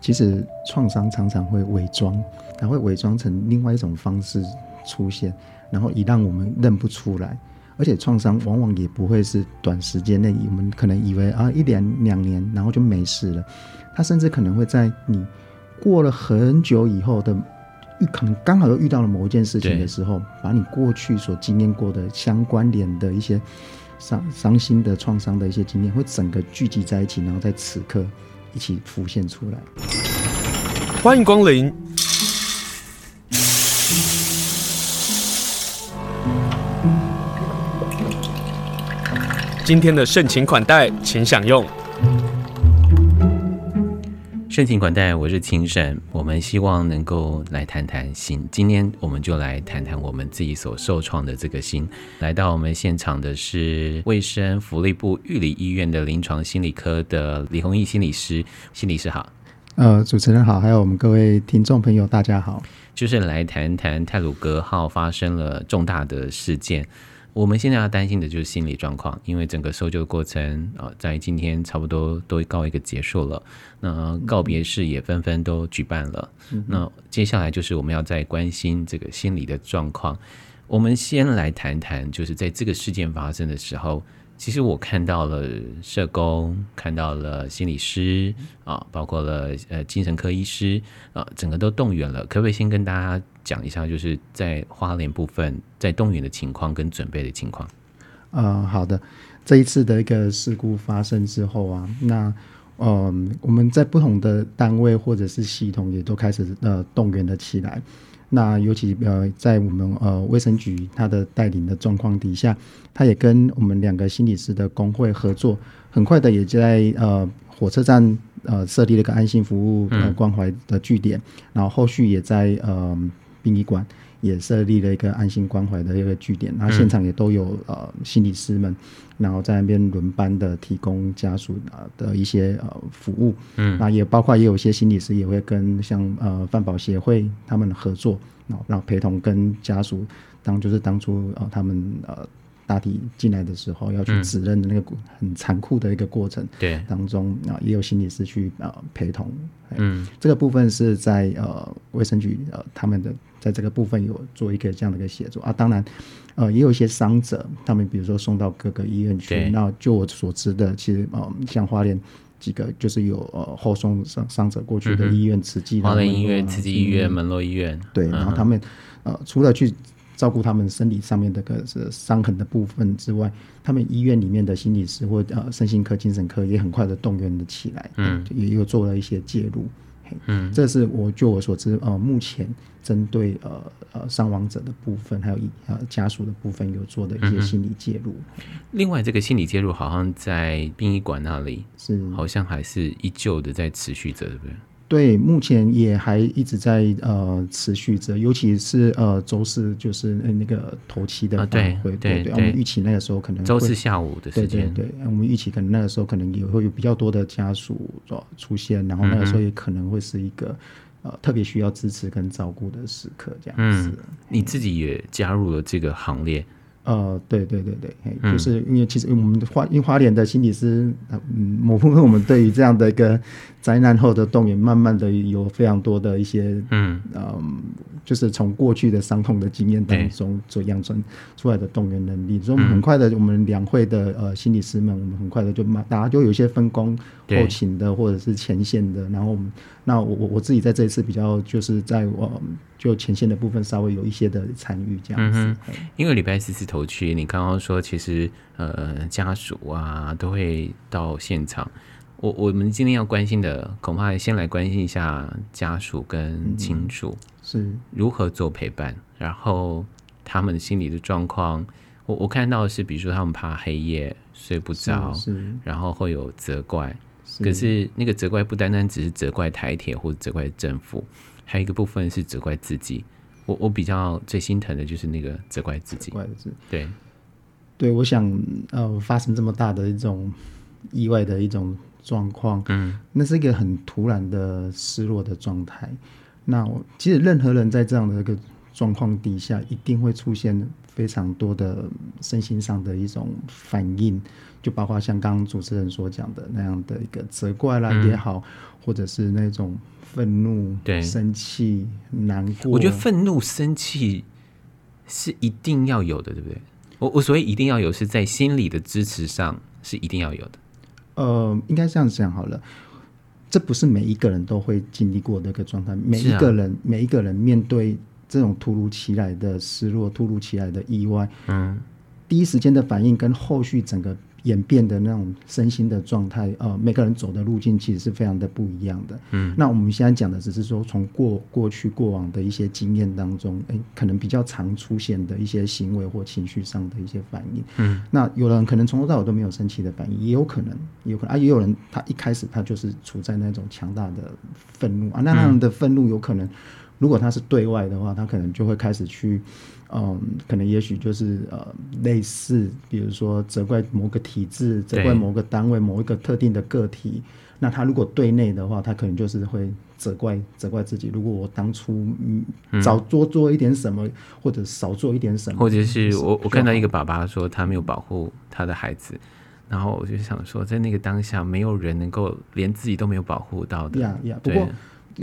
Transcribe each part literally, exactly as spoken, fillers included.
其实创伤常常会伪装，它会伪装成另外一种方式出现，然后以让我们认不出来。而且创伤往往也不会是短时间内，我们可能以为啊一年两年然后就没事了，它甚至可能会在你过了很久以后的，可能刚好又遇到了某一件事情的时候，把你过去所经验过的相关联的一些伤伤心的创伤的一些经验，会整个聚集在一起，然后在此刻一起浮现出来。欢迎光临。今天的盛情款待，请享用。盛情款待，我是清盛。我们希望能够来谈谈心。今天我们就来谈谈我们自己所受创的这个心。来到我们现场的是卫生福利部玉里医院的临床心理科的李弘毅心理师。心理师好。呃，主持人好，还有我们各位听众朋友，大家好。就是来谈谈太鲁阁号发生了重大的事件。我们现在要担心的就是心理状况，因为整个搜救过程、呃、在今天差不多都告一个结束了，那告别式也纷纷都举办了、嗯、那接下来就是我们要再关心这个心理的状况。我们先来谈谈，就是在这个事件发生的时候，其实我看到了社工，看到了心理师、呃、包括了、呃、精神科医师、呃、整个都动员了。可不可以先跟大家讲一下，就是在花莲部分在动员的情况跟准备的情况。呃，好的，这一次的一个事故发生之后啊，那呃，我们在不同的单位或者是系统也都开始呃动员了起来。那尤其呃，在我们呃卫生局它的带领的状况底下，它也跟我们两个心理师的工会合作，很快的也在呃火车站呃设立了一个安心服务、呃、关怀的据点、嗯，然后后续也在呃。殡仪馆也设立了一个安心关怀的一个据点，然后现场也都有呃心理师们，然后在那边轮班的提供家属、呃、的一些呃服务，嗯，那也包括也有些心理师也会跟像呃饭保协会他们合作，然后, 然后陪同跟家属当就是当初呃他们呃大体进来的时候要去指认的那个很残酷的一个过程，对，当中、呃、也有心理师去呃陪同，嗯，这个部分是在呃卫生局呃他们的在这个部分有做一个这样的一个协助啊。当然呃也有一些伤者，他们比如说送到各个医院去，那就我所知的，其实呃像花莲几个就是有呃后送伤者过去的医院，慈济、嗯、花莲医院、慈济医院、门洛医院，对、嗯，然后他们呃除了去照顾他们生理上面的个伤痕的部分之外，他们医院里面的心理师或呃身心科、精神科也很快的动员了起来，嗯，也有做了一些介入，嗯，这是我就我所知呃目前针对呃呃伤亡者的部分，还有呃家属的部分有做的一些心理介入。嗯、另外，这个心理介入好像在殡仪馆那里是好像还是依旧的在持续着，对不对？对，目前也还一直在呃持续着，尤其是呃周四就是那个头七的晚会、啊，对对 对, 对、啊，我们预期那个时候可能周四下午的时间，对对对，我们预期可能那个时候可能也会有比较多的家属出现，然后那个时候也可能会是一个、嗯呃、特别需要支持跟照顾的时刻，这样子、嗯。你自己也加入了这个行列。呃，对对对对，嗯、就是因为其实我们花因为花莲的心理师，嗯，某部分我们对于这样的一个灾难后的动员，慢慢的有非常多的一些，嗯，呃、就是从过去的伤痛的经验当中所养成出来的动员能力，所以我们很快的，嗯、我们两会的呃心理师们，我们很快的就大家就有一些分工，后勤的或者是前线的，然后我们那我我自己在这一次比较就是在我。呃就前线的部分稍微有一些的参与这样子、嗯、因为礼拜四是头七，你刚刚说其实呃家属啊都会到现场，我我们今天要关心的恐怕先来关心一下家属跟亲属、嗯、是如何做陪伴，然后他们心理的状况，我我看到的是比如说他们怕黑夜睡不着，然后会有责怪，是可是那个责怪不单单只是责怪台铁或者责怪政府，还有一个部分是责怪自己，我我比较最心疼的就是那个责怪自己。责怪自己，对，对，我想呃发生这么大的一种意外的一种状况，嗯，那是一个很突然的失落的状态。那我其实任何人在这样的一个状况底下，一定会出现非常多的身心上的一种反应，就包括像刚刚主持人所讲的那样的一个责怪啦也好、嗯、或者是那种愤怒、生气、难过。我觉得愤怒生气是一定要有的，对不对？我我所谓一定要有，是在心理的支持上是一定要有的。呃，应该这样讲好了，这不是每一个人都会经历过的一个状态，每一个人、啊、每一个人面对这种突如其来的失落、突如其来的意外，嗯，第一时间的反应跟后续整个演变的那种身心的状态，呃，每个人走的路径其实是非常的不一样的。嗯，那我们现在讲的只是说从过过去过往的一些经验当中，哎，可能比较常出现的一些行为或情绪上的一些反应。嗯，那有人可能从头到尾都没有生气的反应，也有可能，也有可能啊，也有人他一开始他就是处在那种强大的愤怒啊，那样的愤怒有可能。嗯，如果他是对外的话，他可能就会开始去，嗯，可能也许就是呃，类似比如说责怪某个体制、责怪某个单位、某一个特定的个体。那他如果对内的话，他可能就是会责怪责怪自己。如果我当初早多做一点什么、嗯，或者少做一点什么，或者是我我看到一个爸爸说他没有保护他的孩子。然后我就想说，在那个当下，没有人能够连自己都没有保护到的。呀呀，不过。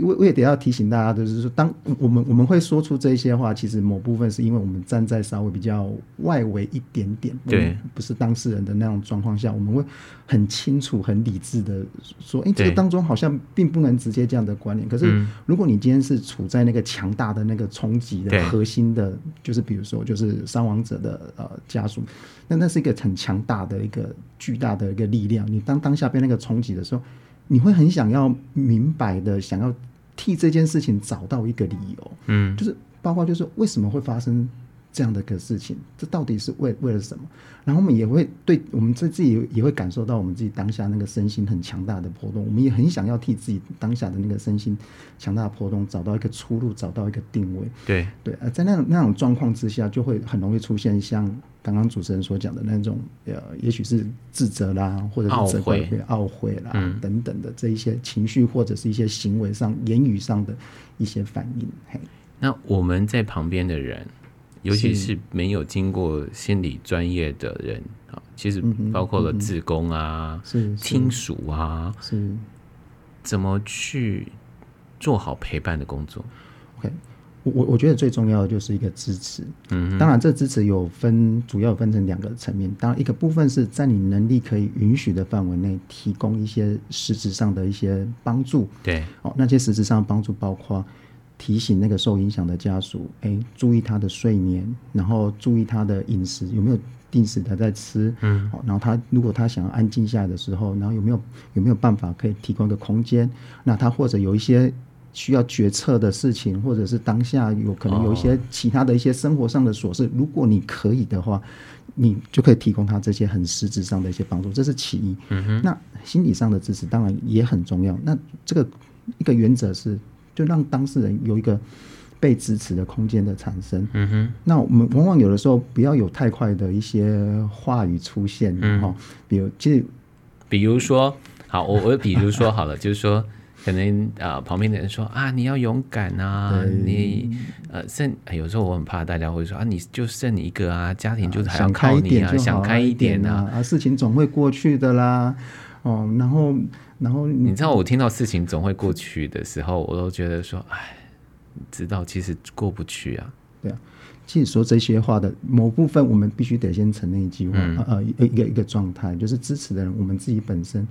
我也得要提醒大家，就是说，当我们我们会说出这些话，其实某部分是因为我们站在稍微比较外围一点点，对，不是当事人的那种状况下，我们会很清楚、很理智的说，哎、欸，这个当中好像并不能直接这样的关联。可是，如果你今天是处在那个强大的那个冲击的核心的，就是比如说，就是伤亡者的呃家属，那那是一个很强大的一个巨大的一个力量。你当当下被那个冲击的时候。你会很想要明白的，想要替这件事情找到一个理由，嗯，就是包括就是为什么会发生这样的一个事情，这到底是 为, 为了什么？然后我们也会对我们自己也会感受到我们自己当下那个身心很强大的波动，我们也很想要替自己当下的那个身心强大的波动找到一个出路，找到一个定位。对对，呃，在那种那种状况之下，就会很容易出现像。刚刚主持人所讲的那种，呃，也许是自责啦，或者是责怪、懊悔啦、嗯、等等的这一些情绪，或者是一些行为上、言语上的一些反应。那我们在旁边的人，尤其是没有经过心理专业的人，其实包括了志工啊、嗯嗯、亲属啊，是怎么去做好陪伴的工作 ？OK。我我觉得最重要的就是一个支持，嗯，当然这支持有分，主要分成两个层面。当然，一个部分是在你能力可以允许的范围内，提供一些实质上的一些帮助。对，哦，那些实质上的帮助包括提醒那个受影响的家属，哎，注意他的睡眠，然后注意他的饮食有没有定时的在吃，嗯，哦，然后他如果他想要安静下来的时候，然后有没有有没有办法可以提供一个空间？那他或者有一些。需要决策的事情，或者是当下有可能有一些其他的一些生活上的琐事， oh. 如果你可以的话，你就可以提供他这些很实质上的一些帮助，这是其一。Mm-hmm. 那心理上的支持当然也很重要。那这个一个原则是，就让当事人有一个被支持的空间的产生。Mm-hmm. 那我们往往有的时候不要有太快的一些话语出现，mm-hmm. 比如其实，比如说，好，我我比如说好了，就是说。可能、呃、旁边的人说啊，你要勇敢啊，你呃剩有时候我很怕大家会说啊，你就剩一个啊，家庭就还要靠你啊，想开一点啊，啊事情总会过去的啦，哦，然后然后你知道我听到事情总会过去的时候，我都觉得说，哎，知道其实过不去啊，对啊。其实说这些话的某部分，我们必须得先承认一句话，嗯、呃一个一个状态，就是支持的人，我们自己本身。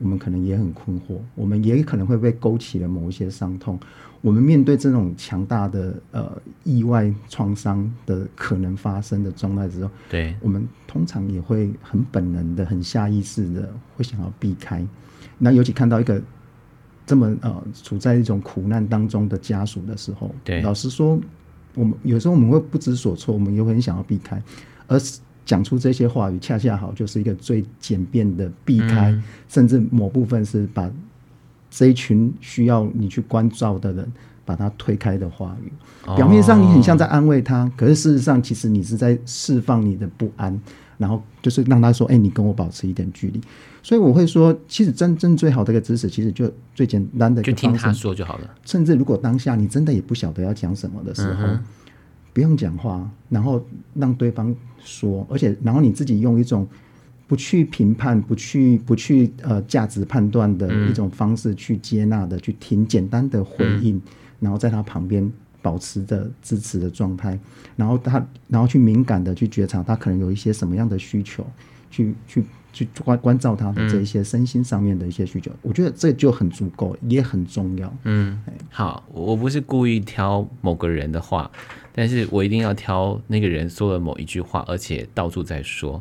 我们可能也很困惑，我们也可能会被勾起了某一些伤痛。我们面对这种强大的呃意外创伤的可能发生的状态之后，对，我们通常也会很本能的、很下意识的会想要避开。那尤其看到一个这么呃处在一种苦难当中的家属的时候，对，老实说，我们有时候我们会不知所措，我们也会很想要避开，而。讲出这些话语，恰恰好就是一个最简便的避开、嗯，甚至某部分是把这一群需要你去关照的人，把他推开的话语。哦、表面上你很像在安慰他，可是事实上，其实你是在释放你的不安，然后就是让他说：“哎、欸，你跟我保持一点距离。”所以我会说，其实真正最好的一个支持，其实就最简单的一个方式，就听他说就好了。甚至如果当下你真的也不晓得要讲什么的时候。嗯不用讲话，然后让对方说，而且然后你自己用一种不去评判、不去不去呃价值判断的一种方式去接纳的、嗯、去听简单的回应、嗯，然后在他旁边保持着支持的状态，然后他然后去敏感的去觉察他可能有一些什么样的需求，去去去关关照他的这一些身心上面的一些需求、嗯，我觉得这就很足够，也很重要。嗯，好，我不是故意挑某个人的话，但是我一定要挑那个人说了某一句话，而且到处在说。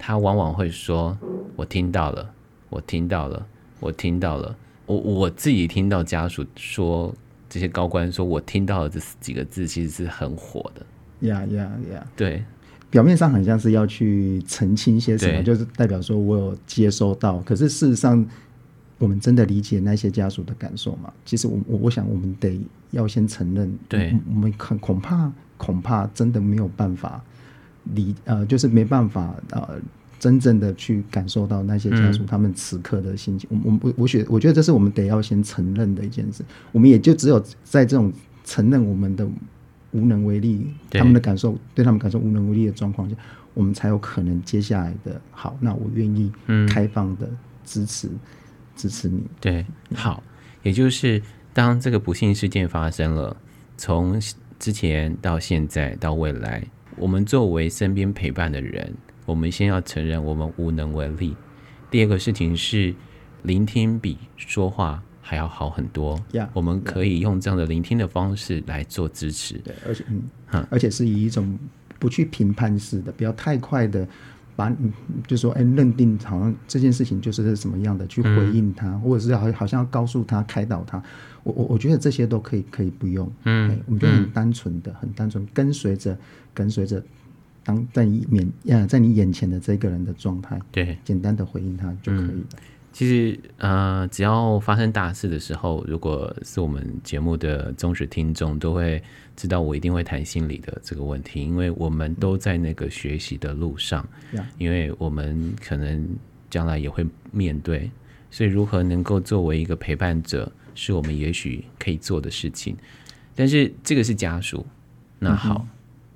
他往往会说我听到了我听到了我听到了我我自己听到家属说这些高官说我听到了这几个字其实是很火的， yeah, yeah, yeah. 对，表面上很像是要去澄清一些什么，就是代表说我有接收到，可是事实上我们真的理解那些家属的感受吗？其实 我, 我想我们得要先承认，对，我们恐怕恐怕真的没有办法理呃，就是没办法呃，真正的去感受到那些家属他们此刻的心情。嗯、我我我觉我觉得这是我们得要先承认的一件事。我们也就只有在这种承认我们的无能为力，他们的感受对他们感受无能为力的状况下，我们才有可能接下来的好。那我愿意开放的支持、嗯、支持你。对，好，也就是当这个不幸事件发生了，从之前到现在到未来。我们作为身边陪伴的人，我们先要承认我们无能为力。第二个事情是，聆听比说话还要好很多。Yeah, 我们可以用这样的聆听的方式来做支持。对，而且，嗯嗯、而且是以一种不去评判式的，不要太快的把，就说哎，认定好像这件事情就是什么样的去回应他，嗯、或者是好像要告诉他、开导他。我我我觉得这些都可以，可以不用。嗯，欸、我们就很单纯的、嗯、很单纯，跟随着跟随着当在你面、呃、在你眼前的这个人的状态，对，简单的回应他就可以了。嗯、其实呃，只要发生大事的时候，如果是我们节目的忠实听众，都会知道我一定会谈心理的这个问题，因为我们都在那个学习的路上，嗯、因为我们可能将来也会面对，所以如何能够作为一个陪伴者。是我们也许可以做的事情，但是这个是家属。那好，嗯、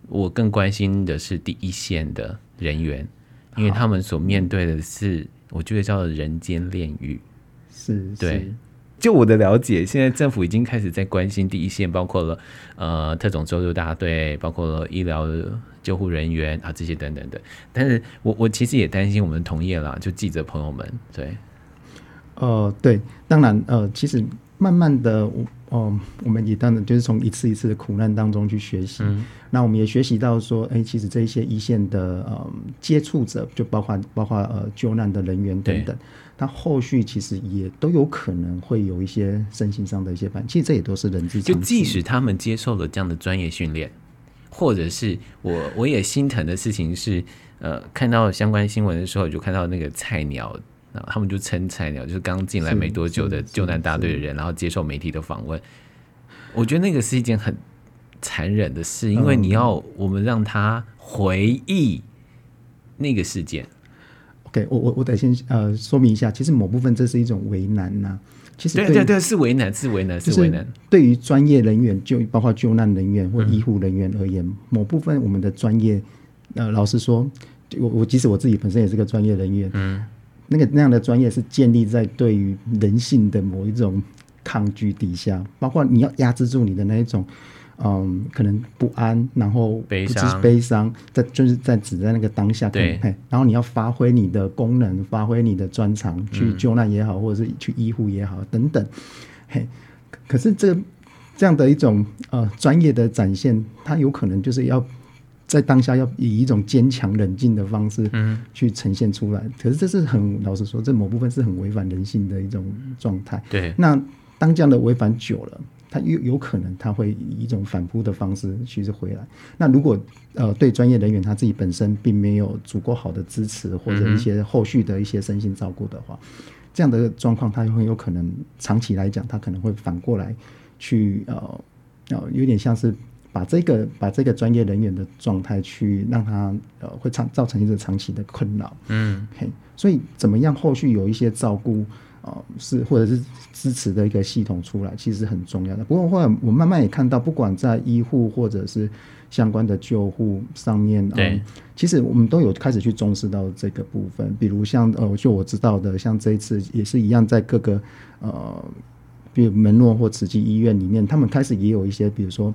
我更关心的是第一线的人员，因为他们所面对的是，我觉得叫人间炼狱。是，对。是，就我的了解，现在政府已经开始在关心第一线，包括了呃特种搜救大队，包括了医疗救护人员啊这些等等的。但是我我其实也担心我们同业啦，就记者朋友们，对。呃，对，当然呃，其实。慢慢的，嗯，我们也当然就是从一次一次的苦难当中去学习。嗯、那我们也学习到说，哎、欸，其实这一些一线的呃接触者，就包括包括呃救难的人员等等，他后续其实也都有可能会有一些身心上的一些反应。其实这也都是人之常情。就即使他们接受了这样的专业训练，或者是我我也心疼的事情是，呃，看到相关新闻的时候，就看到那个菜鸟。他们就称菜鸟，就是刚进来没多久的救难大队的人，然后接受媒体的访问。我觉得那个是一件很残忍的事，因为你要我们让他回忆那个事件。OK， 我我我得先呃说明一下，其实某部分这是一种为难呐、啊。其实 对, 对对对，是为难，是为难，是为难。对于专业人员，就包括救难人员或医护人员而言，嗯、某部分我们的专业，呃，老实说，我我即使我自己本身也是个专业人员，嗯。那个那样的专业是建立在对于人性的某一种抗拒底下，包括你要压制住你的那一种，嗯，可能不安，然后悲伤，悲伤，在就是在只在那个当下，对，然后你要发挥你的功能，发挥你的专长，去救难也好，或者是去医护也好，等等，嘿，可是这这样的一种呃专业的展现，它有可能就是要。在当下要以一种坚强冷静的方式去呈现出来、嗯、可是这是很老实说这某部分是很违反人性的一种状态，对，那当这样的违反久了它有有可能它会以一种反扑的方式其实回来，那如果呃对专业人员他自己本身并没有足够好的支持或者一些后续的一些身心照顾的话、嗯、这样的状况它很有可能长期来讲它可能会反过来去呃呃有点像是把这个把这个专业人员的状态去让他呃会造成一个长期的困扰，嗯，所以怎么样后续有一些照顾哦，是或者是支持的一个系统出来，其实很重要的。不过后来我慢慢也看到，不管在医护或者是相关的救护上面，对、嗯，其实我们都有开始去重视到这个部分。比如像呃，就我知道的，像这一次也是一样，在各个呃，比如门诺或慈济医院里面，他们开始也有一些，比如说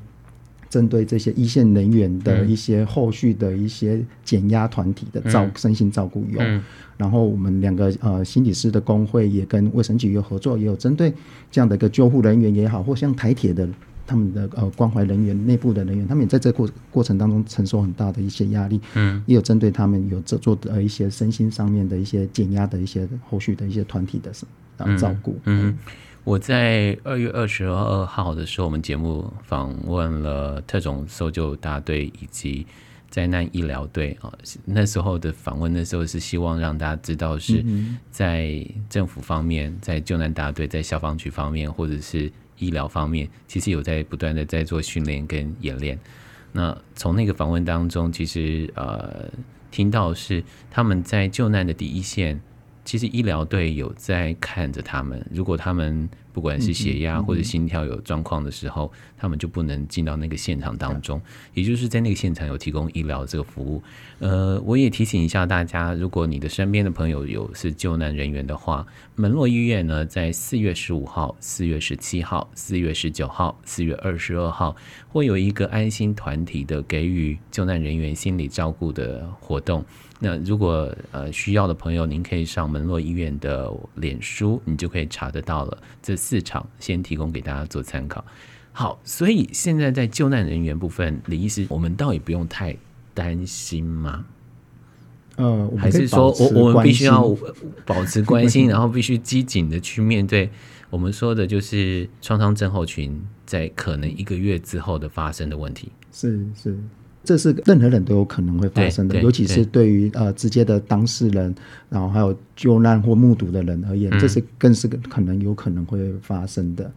针对这些一线人员的一些后续的一些减压团体的照、嗯、身心照顾用、嗯嗯、然后我们两个呃心理师的工会也跟卫生局有合作，也有针对这样的一个救护人员也好，或像台铁的他们的呃关怀人员内部的人员，他们也在这个 过, 过程当中承受很大的一些压力、嗯、也有针对他们有做的、呃、一些身心上面的一些减压的一些后续的一些团体的、呃、照顾。 嗯, 嗯我在二月二十二号的时候，我们节目访问了特种搜救大队以及灾难医疗队。那时候的访问，那时候是希望让大家知道是在政府方面，在救难大队，在消防局方面，或者是医疗方面，其实有在不断的在做训练跟演练。那从那个访问当中，其实呃听到是他们在救难的第一线，其实医疗队有在看着他们，如果他们不管是血压或者心跳有状况的时候、嗯嗯、他们就不能进到那个现场当中、嗯、也就是在那个现场有提供医疗这个服务。呃，我也提醒一下大家，如果你的身边的朋友有是救难人员的话，门诺医院呢在四月十五号、四月十七号、四月十九号、四月二十二号会有一个安心团体的给予救难人员心理照顾的活动。那如果、呃、需要的朋友，您可以上门诺医院的脸书，你就可以查得到了。这四场先提供给大家做参考。好，所以现在在救难人员部分，李医师，我们倒也不用太担心吗？呃，还是说 我, 我们必须要保持关心，然后必须机警的去面对我们说的就是创伤症候群在可能一个月之后的发生的问题。是是，这是任何人都有可能会发生的，尤其是对于呃直接的当事人，然后还有救难或目睹的人而言，嗯、这是更是可能有可能会发生的。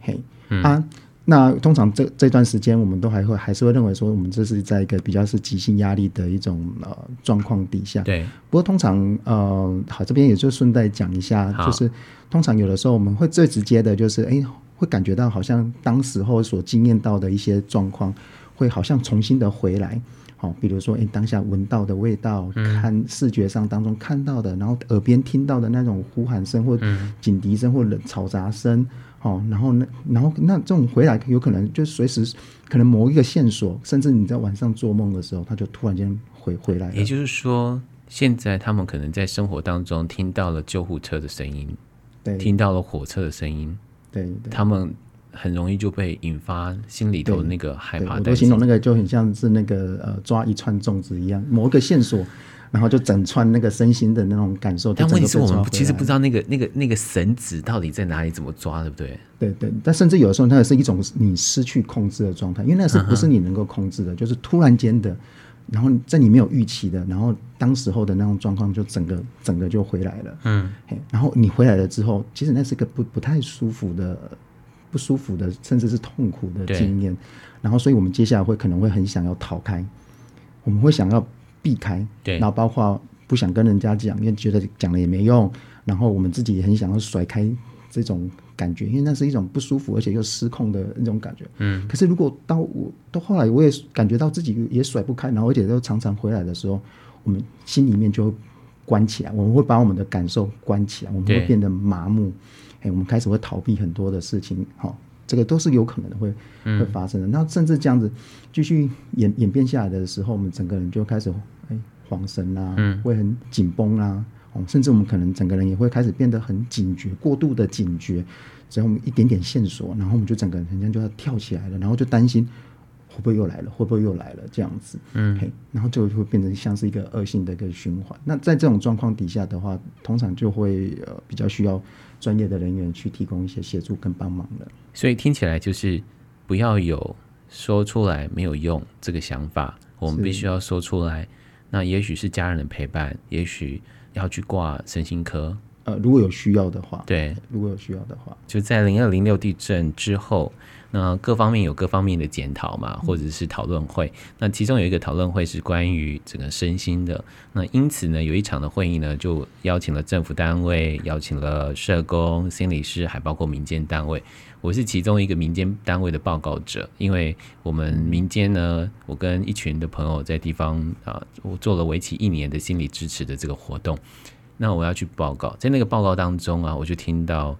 嘿、嗯、啊，那通常这这段时间，我们都还会还是会认为说，我们这是在一个比较是急性压力的一种呃状况底下。对。不过通常呃，好，这边也就顺带讲一下，就是通常有的时候我们会最直接的就是，哎，会感觉到好像当时候所经验到的一些状况。会好像重新的回来、哦、比如说当下闻到的味道、嗯、看视觉上当中看到的，然后耳边听到的那种呼喊声或警笛声或吵杂声、哦、然后, 然后那这种回来有可能就随时可能某一个线索，甚至你在晚上做梦的时候它就突然间 回, 回来了。也就是说现在他们可能在生活当中听到了救护车的声音，对，听到了火车的声音，对对，他们很容易就被引发心里头那个害怕。我都形容那个就很像是那个、呃、抓一串粽子一样，某一个线索，然后就整串那个身心的那种感受。但问题是我们其实不知道那个那个那个绳子到底在哪里，怎么抓，对不对？对对，但甚至有的时候它是一种你失去控制的状态，因为那是不是你能够控制的，嗯、就是突然间的，然后在你没有预期的，然后当时候的那种状况就整个整个就回来了。嗯，然后你回来了之后，其实那是个不不太舒服的。不舒服的，甚至是痛苦的经验，然后所以我们接下来会可能会很想要逃开，我们会想要避开，对，然后包括不想跟人家讲，因为觉得讲了也没用，然后我们自己也很想要甩开这种感觉，因为那是一种不舒服而且又失控的那种感觉。嗯，可是如果到我到后来我也感觉到自己也甩不开，然后而且都常常回来的时候，我们心里面就会关起来，我们会把我们的感受关起来，我们会变得麻木。欸、我们开始会逃避很多的事情、哦、这个都是有可能 会,、嗯、会发生的。那甚至这样子继续 演, 演变下来的时候，我们整个人就开始、欸、恍神啊、嗯、会很紧绷啊、哦、甚至我们可能整个人也会开始变得很警觉，过度的警觉，只要我们一点点线索，然后我们就整个人好像就要跳起来了，然后就担心会不会又来了，会不会又来了这样子、嗯欸、然后就会变成像是一个恶性的一个循环。那在这种状况底下的话，通常就会、呃、比较需要专业的人员去提供一些协助跟帮忙了。所以听起来就是不要有说出来没有用这个想法，我们必须要说出来。那也许是家人的陪伴，也许要去挂身心科，呃，如果有需要的话，对，如果有需要的话，就在零二零六地震之后，那各方面有各方面的检讨嘛，或者是讨论会。那其中有一个讨论会是关于整个身心的。那因此呢，有一场的会议呢，就邀请了政府单位，邀请了社工、心理师，还包括民间单位。我是其中一个民间单位的报告者，因为我们民间呢，我跟一群的朋友在地方啊、呃，我做了为期一年的心理支持的这个活动。那我要去报告，在那个报告当中啊，我就听到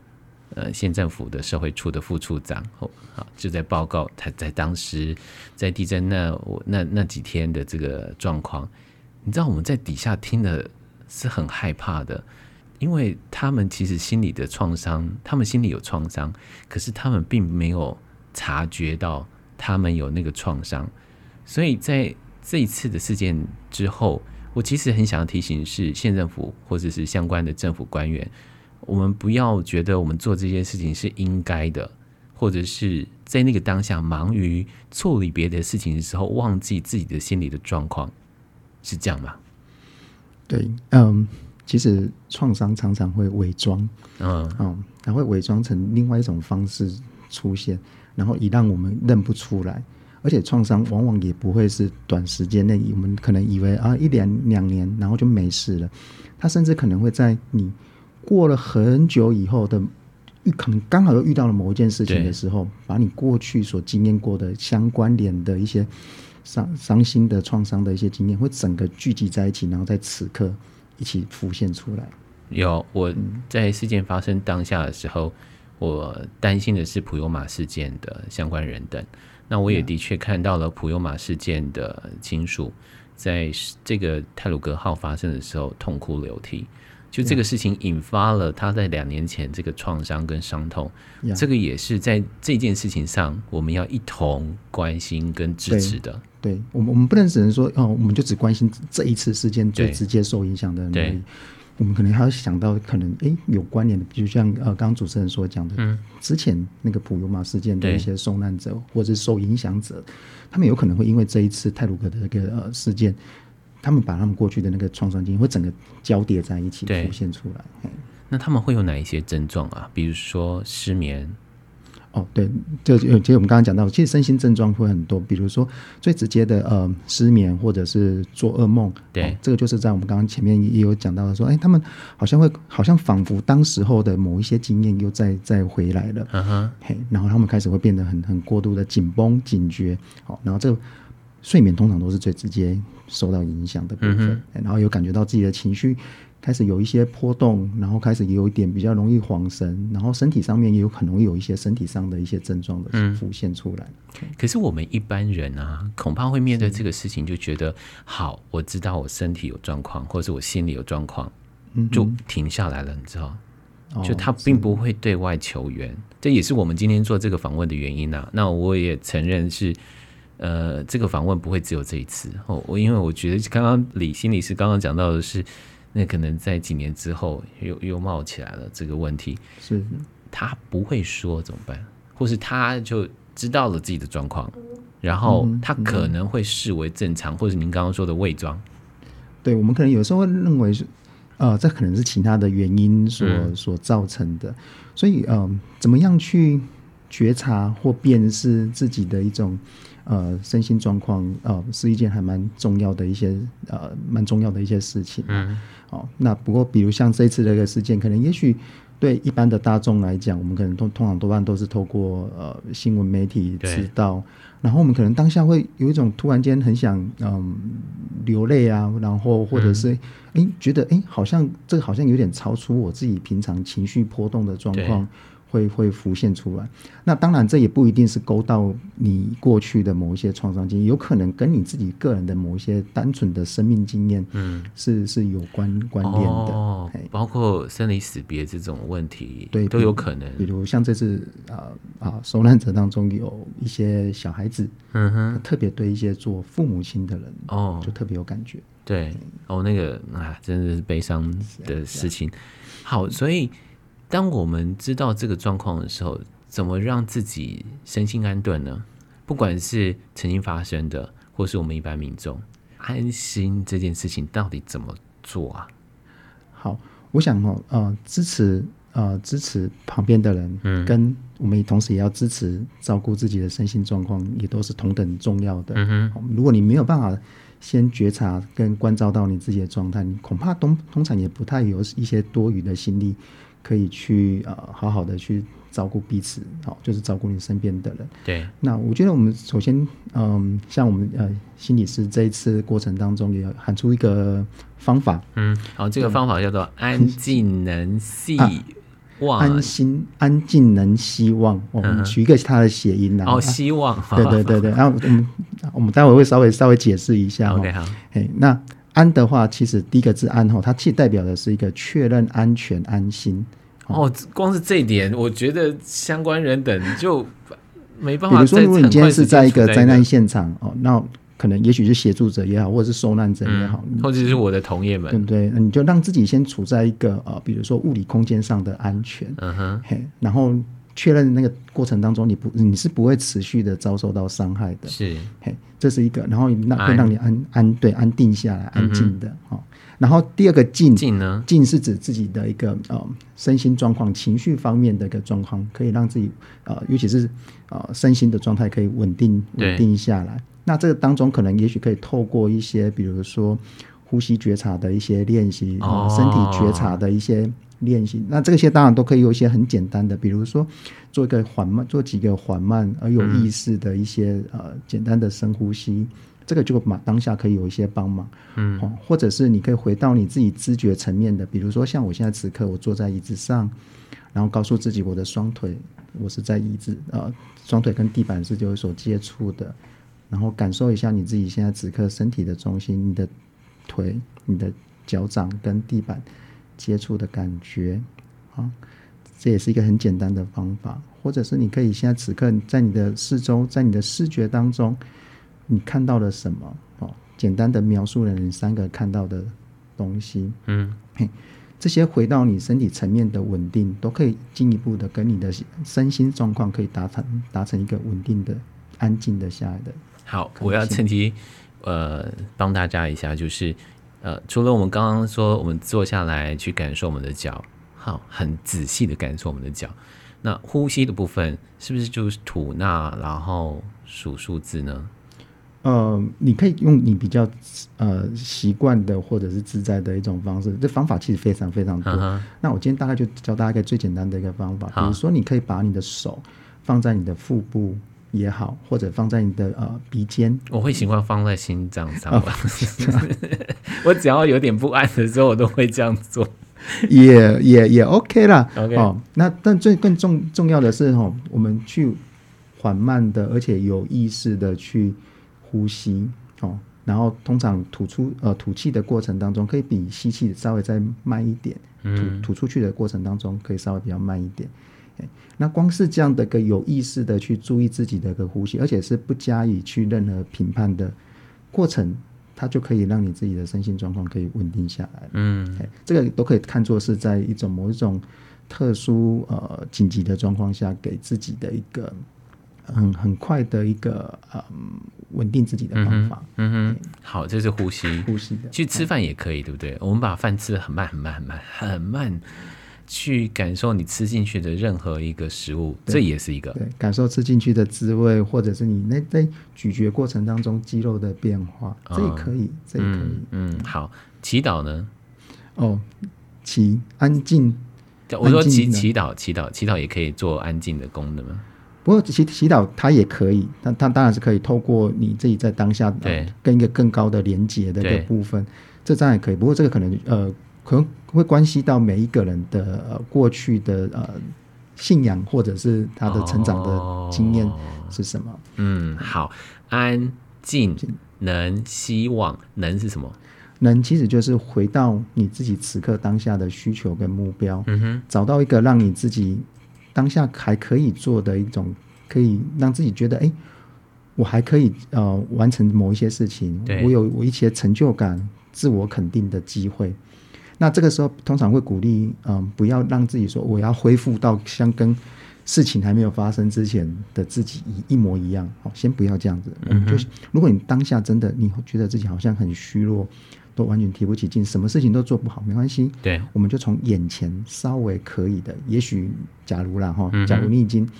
呃县政府的社会处的副处长、哦、就在报告他在当时在地震那我那那几天的这个状况。你知道我们在底下听的是很害怕的，因为他们其实心里的创伤，他们心里有创伤，可是他们并没有察觉到他们有那个创伤。所以在这一次的事件之后，我其实很想提醒是县政府或者是相关的政府官员，我们不要觉得我们做这些事情是应该的，或者是在那个当下忙于处理别的事情的时候，忘记自己的心理的状况，是这样吗？对，嗯，其实创伤常常会伪装，嗯，哦，它会伪装成另外一种方式出现，然后以让我们认不出来。而且创伤往往也不会是短时间内，我们可能以为啊一年两年然后就没事了，它甚至可能会在你过了很久以后的，可能刚好又遇到了某一件事情的时候，把你过去所经验过的相关联的一些 伤, 伤心的创伤的一些经验会整个聚集在一起，然后在此刻一起浮现出来。有，我在事件发生当下的时候、嗯、我担心的是普悠玛事件的相关人等，那我也的确看到了普悠玛事件的亲属在这个太鲁阁号发生的时候痛哭流涕，就这个事情引发了他在两年前这个创伤跟伤痛、yeah. 这个也是在这件事情上我们要一同关心跟支持的。 对, 对，我们我们不能只能说、哦、我们就只关心这一次事件最直接受影响的人，对，我们可能还要想到可能诶有关联的，就像呃刚刚主持人所讲的、嗯、之前那个普悠玛事件的一些受难者或者受影响者，他们有可能会因为这一次太鲁阁的那个、呃、事件，他们把他们过去的那个创伤经验会整个交叠在一起浮现出来、嗯、那他们会有哪一些症状啊？比如说失眠？哦，对，就其实我们刚刚讲到，其实身心症状会很多，比如说最直接的呃失眠或者是做噩梦，对、哦，这个就是在我们刚刚前面也有讲到的说，哎，他们好像会好像仿佛当时候的某一些经验又再再回来了，嗯哼，嘿，然后他们开始会变得很很过度的紧绷、警觉，好、哦，然后这个睡眠通常都是最直接受到影响的部分、嗯，然后有感觉到自己的情绪开始有一些波动，然后开始也有一点比较容易恍神，然后身体上面也有很容易有一些身体上的一些症状的浮现出来、嗯、可是我们一般人啊，恐怕会面对这个事情就觉得好，我知道我身体有状况或者我心里有状况、嗯、就停下来了，你知道、哦、就他并不会对外求援，这也是我们今天做这个访问的原因啊。那我也承认是呃，这个访问不会只有这一次、哦、我因为我觉得刚刚李心理师刚刚讲到的是那可能在几年之后 又, 又冒起来了这个问题，是他不会说怎么办，或是他就知道了自己的状况，然后他可能会视为正常、嗯嗯、或是您刚刚说的伪装。对，我们可能有时候会认为呃，这可能是其他的原因 所,、嗯、所造成的，所以、呃、怎么样去觉察或辨识自己的一种呃身心状况呃是一件还蛮重要的一些呃蛮重要的一些事情。嗯，哦，那不过比如像这一次的一个事件，可能也许对一般的大众来讲，我们可能通通常多半都是透过呃新闻媒体知道，然后我们可能当下会有一种突然间很想嗯、呃、流泪啊，然后或者是哎、嗯、觉得哎好像这个好像有点超出我自己平常情绪波动的状况。会, 会浮现出来，那当然这也不一定是勾到你过去的某一些创伤经验，有可能跟你自己个人的某一些单纯的生命经验 是,、嗯、是有关关联的、哦、包括生离死别这种问题，对，都有可能。比如像这次、呃啊、受难者当中有一些小孩子、嗯、哼，特别对一些做父母亲的人、哦、就特别有感觉。对、嗯、哦，那个、啊、真的是悲伤的事情、啊啊、好，所以当我们知道这个状况的时候，怎么让自己身心安顿呢？不管是曾经发生的，或是我们一般民众，安心这件事情到底怎么做啊？好，我想、哦呃、支持呃支持旁边的人、嗯、跟我们同时也要支持照顾自己的身心状况，也都是同等重要的、嗯哦、如果你没有办法先觉察跟关照到你自己的状态，你恐怕通通常也不太有一些多余的心力可以去、呃、好好的去照顾彼此、哦、就是照顾你身边的人。对，那我觉得我们首先嗯、呃，像我们呃心理师这一次过程当中也喊出一个方法，嗯，好、哦，这个方法叫做安静能希望、啊、安心安静能希望、哦嗯、我们取一个它的谐音、啊、哦，希望、啊、对对对对，然后、啊、我们我们待会会稍微稍微解释一下、哦、OK 好，那安的话其实第一个字安、哦、它其实代表的是一个确认安全安心。哦，光是这一点我觉得相关人等就没办法。比如说如果你今天是在一个灾难现场、哦、那可能也许是协助者也好，或者是受难者也好、嗯、或者是我的同业们，对不对？你就让自己先处在一个、呃、比如说物理空间上的安全、嗯、哼嘿，然后确认那个过程当中 你, 不你是不会持续的遭受到伤害的，是嘿，这是一个，然后会让你 安, 安对安定下来，安静的、嗯哦、然后第二个静，静呢，静是指自己的一个、呃、身心状况，情绪方面的一个状况，可以让自己、呃、尤其是、呃、身心的状态可以稳定稳定下来。那这个当中可能也许可以透过一些比如说呼吸觉察的一些练习、哦呃、身体觉察的一些练习，那这些当然都可以有一些很简单的，比如说做一个缓慢，做几个缓慢而有意识的一些、嗯呃、简单的深呼吸，这个就当下可以有一些帮忙、嗯哦、或者是你可以回到你自己知觉层面的，比如说像我现在此刻我坐在椅子上，然后告诉自己我的双腿我是在椅子、呃、双腿跟地板是有所接触的，然后感受一下你自己现在此刻身体的中心，你的腿你的脚掌跟地板接触的感觉、啊、这也是一个很简单的方法。或者是你可以现在此刻在你的四周，在你的视觉当中你看到了什么、哦、简单的描述了你三个看到的东西、嗯、这些回到你身体层面的稳定都可以进一步的跟你的身心状况可以达成达成一个稳定的安静的下来的。好，我要趁机呃帮大家一下，就是呃，除了我们刚刚说我们坐下来去感受我们的脚，好，很仔细的感受我们的脚，那呼吸的部分是不是就是吐纳然后数数字呢？呃，你可以用你比较呃习惯的或者是自在的一种方式，这方法其实非常非常多、uh-huh. 那我今天大概就教大家一个最简单的一个方法，比如说你可以把你的手放在你的腹部也好，或者放在你的、呃、鼻尖，我会习惯放在心脏上、哦、我只要有点不安的时候我都会这样做，也也也 OK 啦、okay. 哦、那但最更 重, 重要的是、哦、我们去缓慢的而且有意识的去呼吸、哦、然后通常吐出、呃、吐气的过程当中可以比吸气稍微再慢一点、嗯、吐, 吐出去的过程当中可以稍微比较慢一点。那光是这样的个有意识的去注意自己的一个呼吸，而且是不加以去任何评判的过程，它就可以让你自己的身心状况可以稳定下来。嗯，这个都可以看作是在一种某一种特殊呃紧急的状况下给自己的一个很很快的一个嗯稳定自己的方法。嗯 哼, 嗯哼好，这是呼吸，呼吸的。去吃饭也可以、嗯、对不对？我们把饭吃得很慢很慢很慢很慢，去感受你吃进去的任何一个食物，这也是一个对感受吃进去的滋味，或者是你那在咀嚼过程当中肌肉的变化、哦、这也可以，这也可以。 嗯, 嗯好，祈祷呢？哦，祈安静，我说祈祈祷祈祷祈祷也可以做安静的功能吗？不过祈祈祷它也可以，它它当然是可以透过你自己在当下、呃、跟一个更高的连结的一个部分，这当然也可以。不过这个可能呃可能会关系到每一个人的、呃、过去的、呃、信仰，或者是他的成长的经验是什么、哦、嗯，好，安静能希望，能是什么？能其实就是回到你自己此刻当下的需求跟目标、嗯、哼，找到一个让你自己当下还可以做的一种，可以让自己觉得哎，我还可以、呃、完成某一些事情，我有我一些成就感自我肯定的机会。那这个时候通常会鼓励、嗯、不要让自己说我要恢复到像跟事情还没有发生之前的自己一模一样、哦、先不要这样子、嗯、就如果你当下真的你觉得自己好像很虚弱，都完全提不起劲，什么事情都做不好，没关系，对，我们就从眼前稍微可以的，也许假如啦，假如你已经、嗯、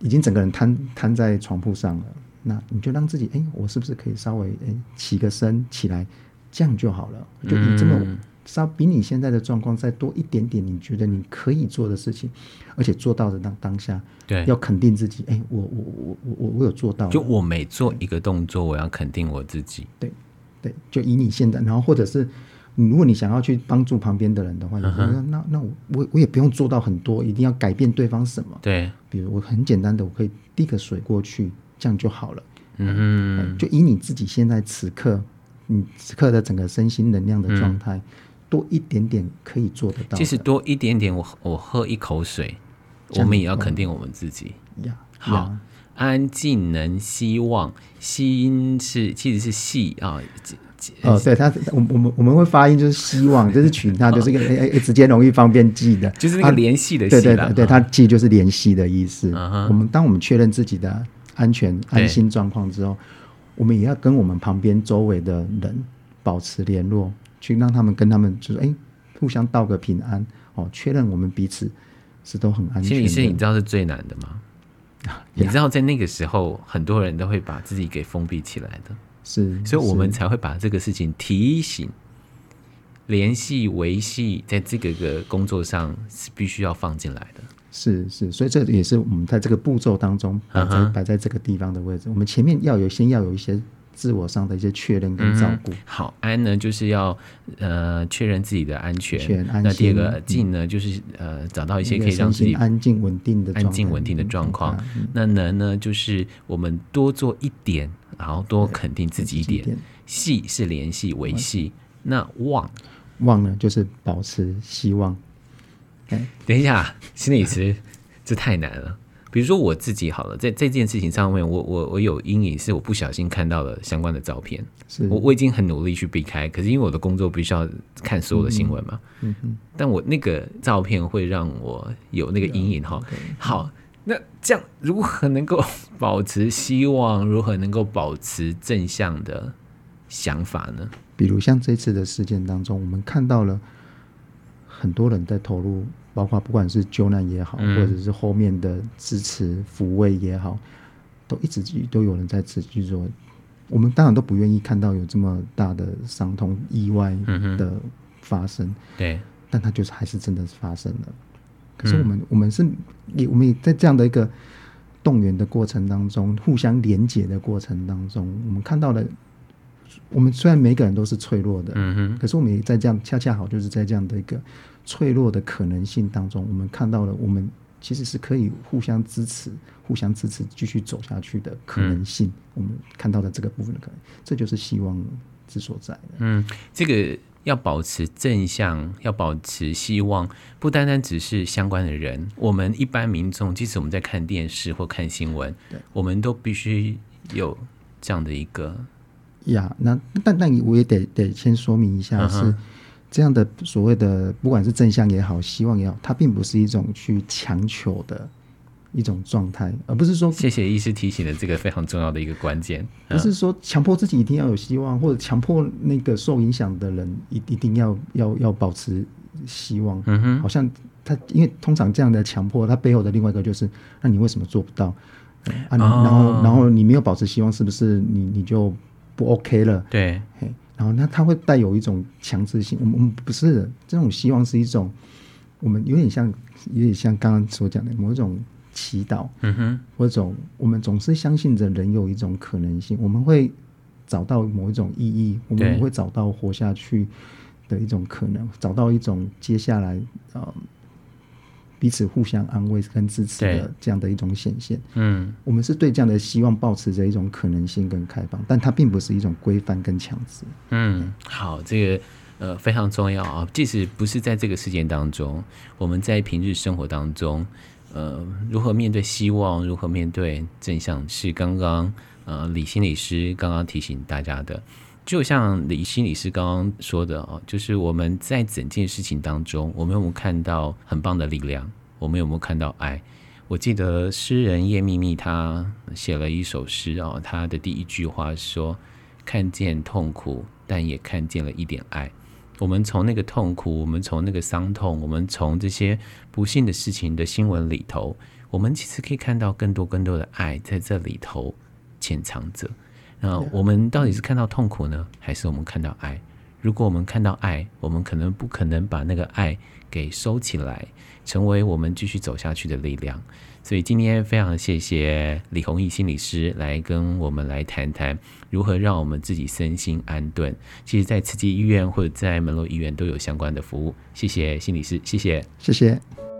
已经整个人瘫瘫在床铺上了，那你就让自己，哎、欸，我是不是可以稍微、欸、起个身起来，这样就好了，就你这么、嗯、稍比你现在的状况再多一点点你觉得你可以做的事情，而且做到的当当下，对，要肯定自己，哎、欸，我我我我我有做到，就我每做一个动作我要肯定我自己，对对，就以你现在，然后或者是如果你想要去帮助旁边的人的话，uh-huh. 那, 那 我, 我也不用做到很多一定要改变对方什么，对，比如我很简单的我可以递个水过去，这样就好了，嗯，就以你自己现在此刻你此刻的整个身心能量的状态、嗯、多一点点可以做得到的，其实多一点点， 我, 我喝一口水我们也要肯定我们自己、嗯、好、嗯、安静能希望心是其实是细啊哦，对他，我们我们我们会发音就是希望，这是取它就是一个、欸欸、直接容易方便记的，就是那个联系的系、啊。对对对，它其实就是联系的意思。Uh-huh. 我们当我们确认自己的安全安心状况之后，我们也要跟我们旁边周围的人保持联络，去让他们跟他们就是哎、欸、互相道个平安哦，确认我们彼此是都很安全的。其实你知道是最难的吗？啊、你知道在那个时候，很多人都会把自己给封闭起来的。是，所以我们才会把这个事情提醒、联系、维系，在这个工作上是必须要放进来的。是是，所以这也是我们在这个步骤当中摆 在,、uh-huh. 摆在这个地方的位置。我们前面要有先要有一些自我上的一些确认跟照顾。嗯、好，安呢就是要呃确认自己的安全，全安心。那第二个静呢、嗯、就是呃找到一些可以让自己安静稳定的安静稳定的状况。嗯、那能呢就是我们多做一点。然后多肯定自己一点，系是联系维系，那望望呢就是保持希望。欸、等一下，心理师，这太难了。比如说我自己好了，在这件事情上面，我我我有阴影，是我不小心看到了相关的照片，我我已经很努力去避开，可是因为我的工作必须要看所有的新闻嘛，嗯嗯嗯、但我那个照片会让我有那个阴影哈、嗯。好。那这样如何能够保持希望，如何能够保持正向的想法呢？比如像这次的事件当中，我们看到了很多人在投入，包括不管是救难也好、嗯、或者是后面的支持抚慰也好，都一直都有人在持续做。我们当然都不愿意看到有这么大的伤痛意外的发生、嗯、对，但它就是还是真的发生了。可是我们、嗯、我们是也我们也在这样的一个动员的过程当中，互相连结的过程当中，我们看到了，我们虽然每个人都是脆弱的、嗯、可是我们也在这样恰恰好就是在这样的一个脆弱的可能性当中，我们看到了我们其实是可以互相支持互相支持继续走下去的可能性、嗯、我们看到的这个部分的可能，这就是希望之所在的。嗯，这个要保持正向，要保持希望，不单单只是相关的人，我们一般民众，即使我们在看电视或看新闻，我们都必须有这样的一个呀、yeah, 但但我也得得先说明一下是、uh-huh. 这样的所谓的不管是正向也好希望也好，它并不是一种去强求的一种状态，而不是说，谢谢医师提醒的这个非常重要的一个关键，不是说强迫自己一定要有希望，或者强迫那个受影响的人一定要要要保持希望、嗯、好像他因为通常这样的强迫，他背后的另外一个就是那你为什么做不到、嗯啊哦、然后然后你没有保持希望是不是你你就不 OK 了，对，然后那他会带有一种强制性，我们不是这种希望，是一种我们有点像有点像刚刚所讲的某一种祈祷，嗯哼，或者我们总是相信着人有一种可能性，我们会找到某一种意义，我们会找到活下去的一种可能，找到一种接下来、呃、彼此互相安慰跟支持的这样的一种显现。嗯，我们是对这样的希望抱持着一种可能性跟开放，但它并不是一种规范跟强制。嗯，好，这个呃非常重要啊，即使不是在这个事件当中，我们在平日生活当中。呃，如何面对希望，如何面对正向，是刚刚呃李心理师刚刚提醒大家的。就像李心理师刚刚说的、哦、就是我们在整件事情当中，我们有没有看到很棒的力量？我们有没有看到爱？我记得诗人叶秘密他写了一首诗、哦、他的第一句话说：看见痛苦，但也看见了一点爱。我们从那个痛苦，我们从那个伤痛，我们从这些不幸的事情的新闻里头，我们其实可以看到更多更多的爱在这里头潜藏着。那我们到底是看到痛苦呢，还是我们看到爱？如果我们看到爱，我们可能不可能把那个爱给收起来，成为我们继续走下去的力量。所以今天非常谢谢李弘毅心理师来跟我们来谈谈如何让我们自己身心安顿。其实在慈济医院或者在门洛医院都有相关的服务。谢谢心理师，谢谢，谢谢。